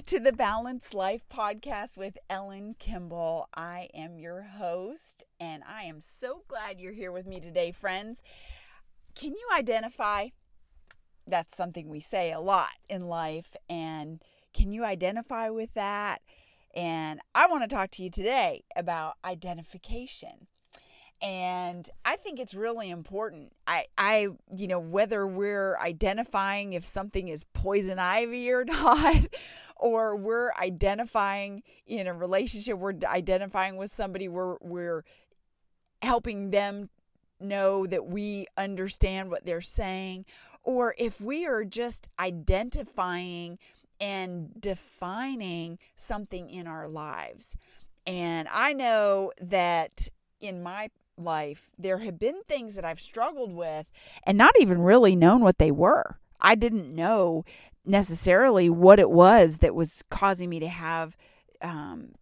back to the Balanced Life Podcast with Ellen Kimball. I am your host, and I am so glad you're here with me today, friends. Can you identify? That's something we say a lot in life, and can you identify with that? And I want to talk to you today about identification. And I think it's really important. I you know, whether we're identifying if something is poison ivy or not, or we're identifying in a relationship, we're identifying with somebody, we're helping them know that we understand what they're saying, or if we are just identifying and defining something in our lives. And I know that in my life, there have been things that I've struggled with and not even really known what they were. I didn't know necessarily what it was that was causing me to have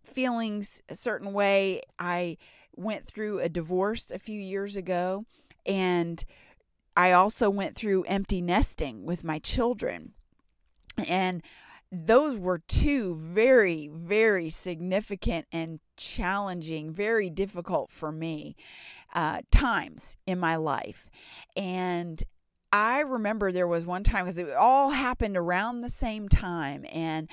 feelings a certain way. I went through a divorce a few years ago, and I also went through empty nesting with my children. And those were two very, very significant and challenging, very difficult for me times in my life. And I remember there was one time, because it all happened around the same time, and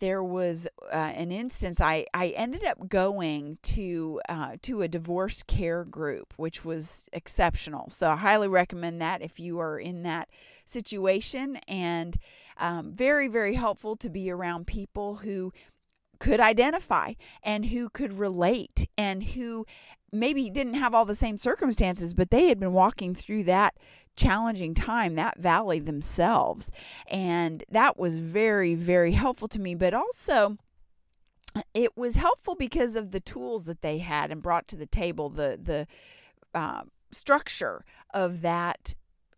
there was an instance I ended up going to a divorce care group, which was exceptional. So I highly recommend that if you are in that situation, and very, very helpful to be around people who could identify and who could relate and who maybe didn't have all the same circumstances, but they had been walking through that challenging time, that valley themselves. And that was very, very helpful to me. But also, it was helpful because of the tools that they had and brought to the table, the structure of that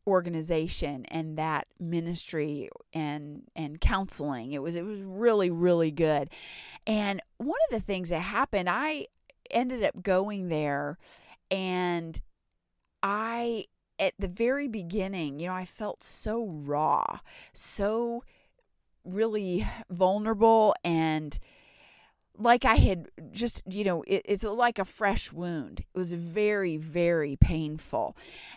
organization and that ministry and counseling. It was really, really good. And one of the things that happened, I ended up going there, and I, at the very beginning, you know, I felt so raw, so really vulnerable, and like I had just, you know, it's like a fresh wound. It was very, very painful.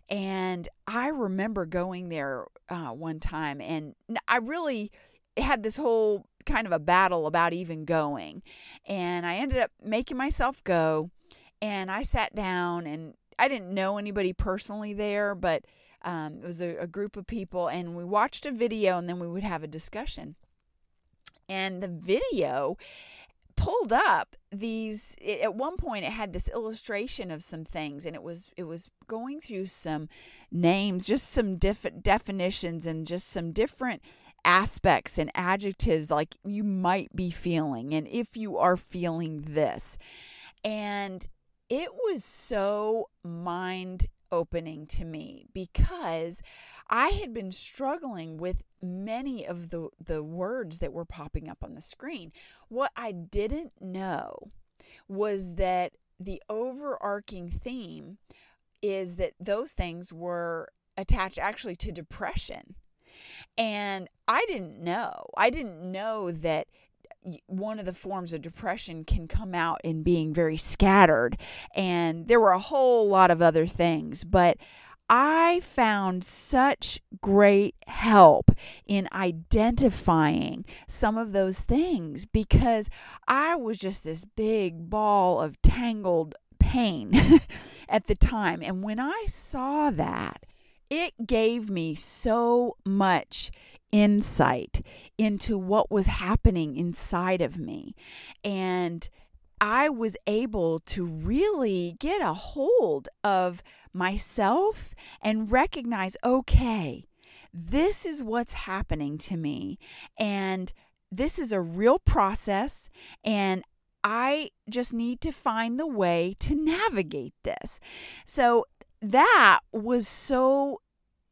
And I remember going there one time, and I really had this whole kind of a battle about even going. And I ended up making myself go, and I sat down, and I didn't know anybody personally there, but it was a group of people, and we watched a video, and then we would have a discussion. And the video pulled up these, at one point it had this illustration of some things, and it was going through some names, just some definitions and just some different aspects and adjectives like you might be feeling, and if you are feeling this. And it was so mind-opening to me, because I had been struggling with many of the words that were popping up on the screen. What I didn't know was that the overarching theme is that those things were attached actually to depression. And I didn't know that one of the forms of depression can come out in being very scattered. And there were a whole lot of other things, but I found such great help in identifying some of those things, because I was just this big ball of tangled pain at the time. And when I saw that, it gave me so much insight into what was happening inside of me. And I was able to really get a hold of myself and recognize, okay, this is what's happening to me, and this is a real process, and I just need to find the way to navigate this. So that was so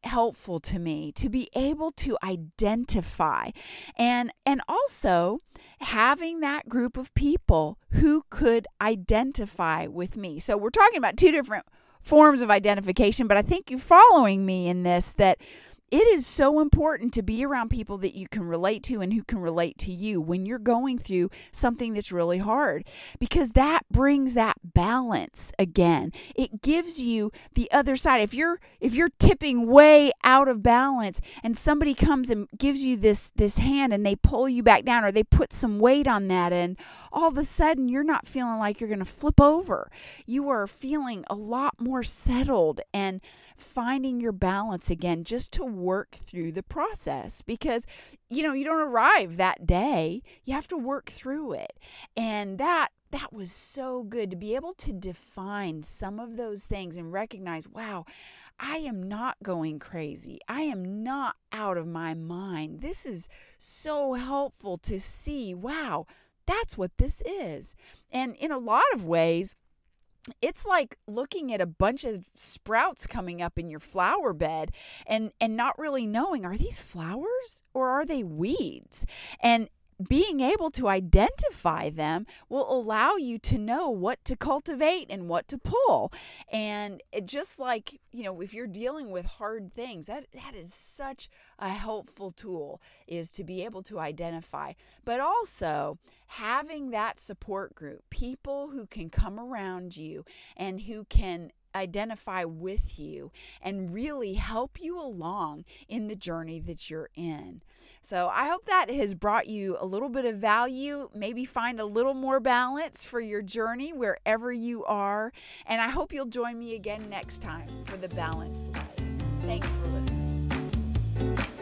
helpful to me, to be able to identify, and also having that group of people who could identify with me. So we're talking about two different forms of identification, but I think you're following me in this, that It is so important to be around people that you can relate to and who can relate to you when you're going through something that's really hard, because that brings that balance again. It gives you the other side. If you're tipping way out of balance and somebody comes and gives you this hand and they pull you back down, or they put some weight on that, and all of a sudden you're not feeling like you're going to flip over. You are feeling a lot more settled and finding your balance again, just to work through the process, because you don't arrive that day. You have to work through it. And that was so good to be able to define some of those things and recognize, wow, I am not going crazy. I am not out of my mind. This is so helpful to see, wow, that's what this is. And in a lot of ways, it's like looking at a bunch of sprouts coming up in your flower bed and not really knowing, are these flowers or are they weeds? And being able to identify them will allow you to know what to cultivate and what to pull. And it just like, if you're dealing with hard things, that is such a helpful tool, is to be able to identify. But also having that support group, people who can come around you and who can identify with you and really help you along in the journey that you're in. So I hope that has brought you a little bit of value, maybe find a little more balance for your journey wherever you are. And I hope you'll join me again next time for The Balanced Life. Thanks for listening.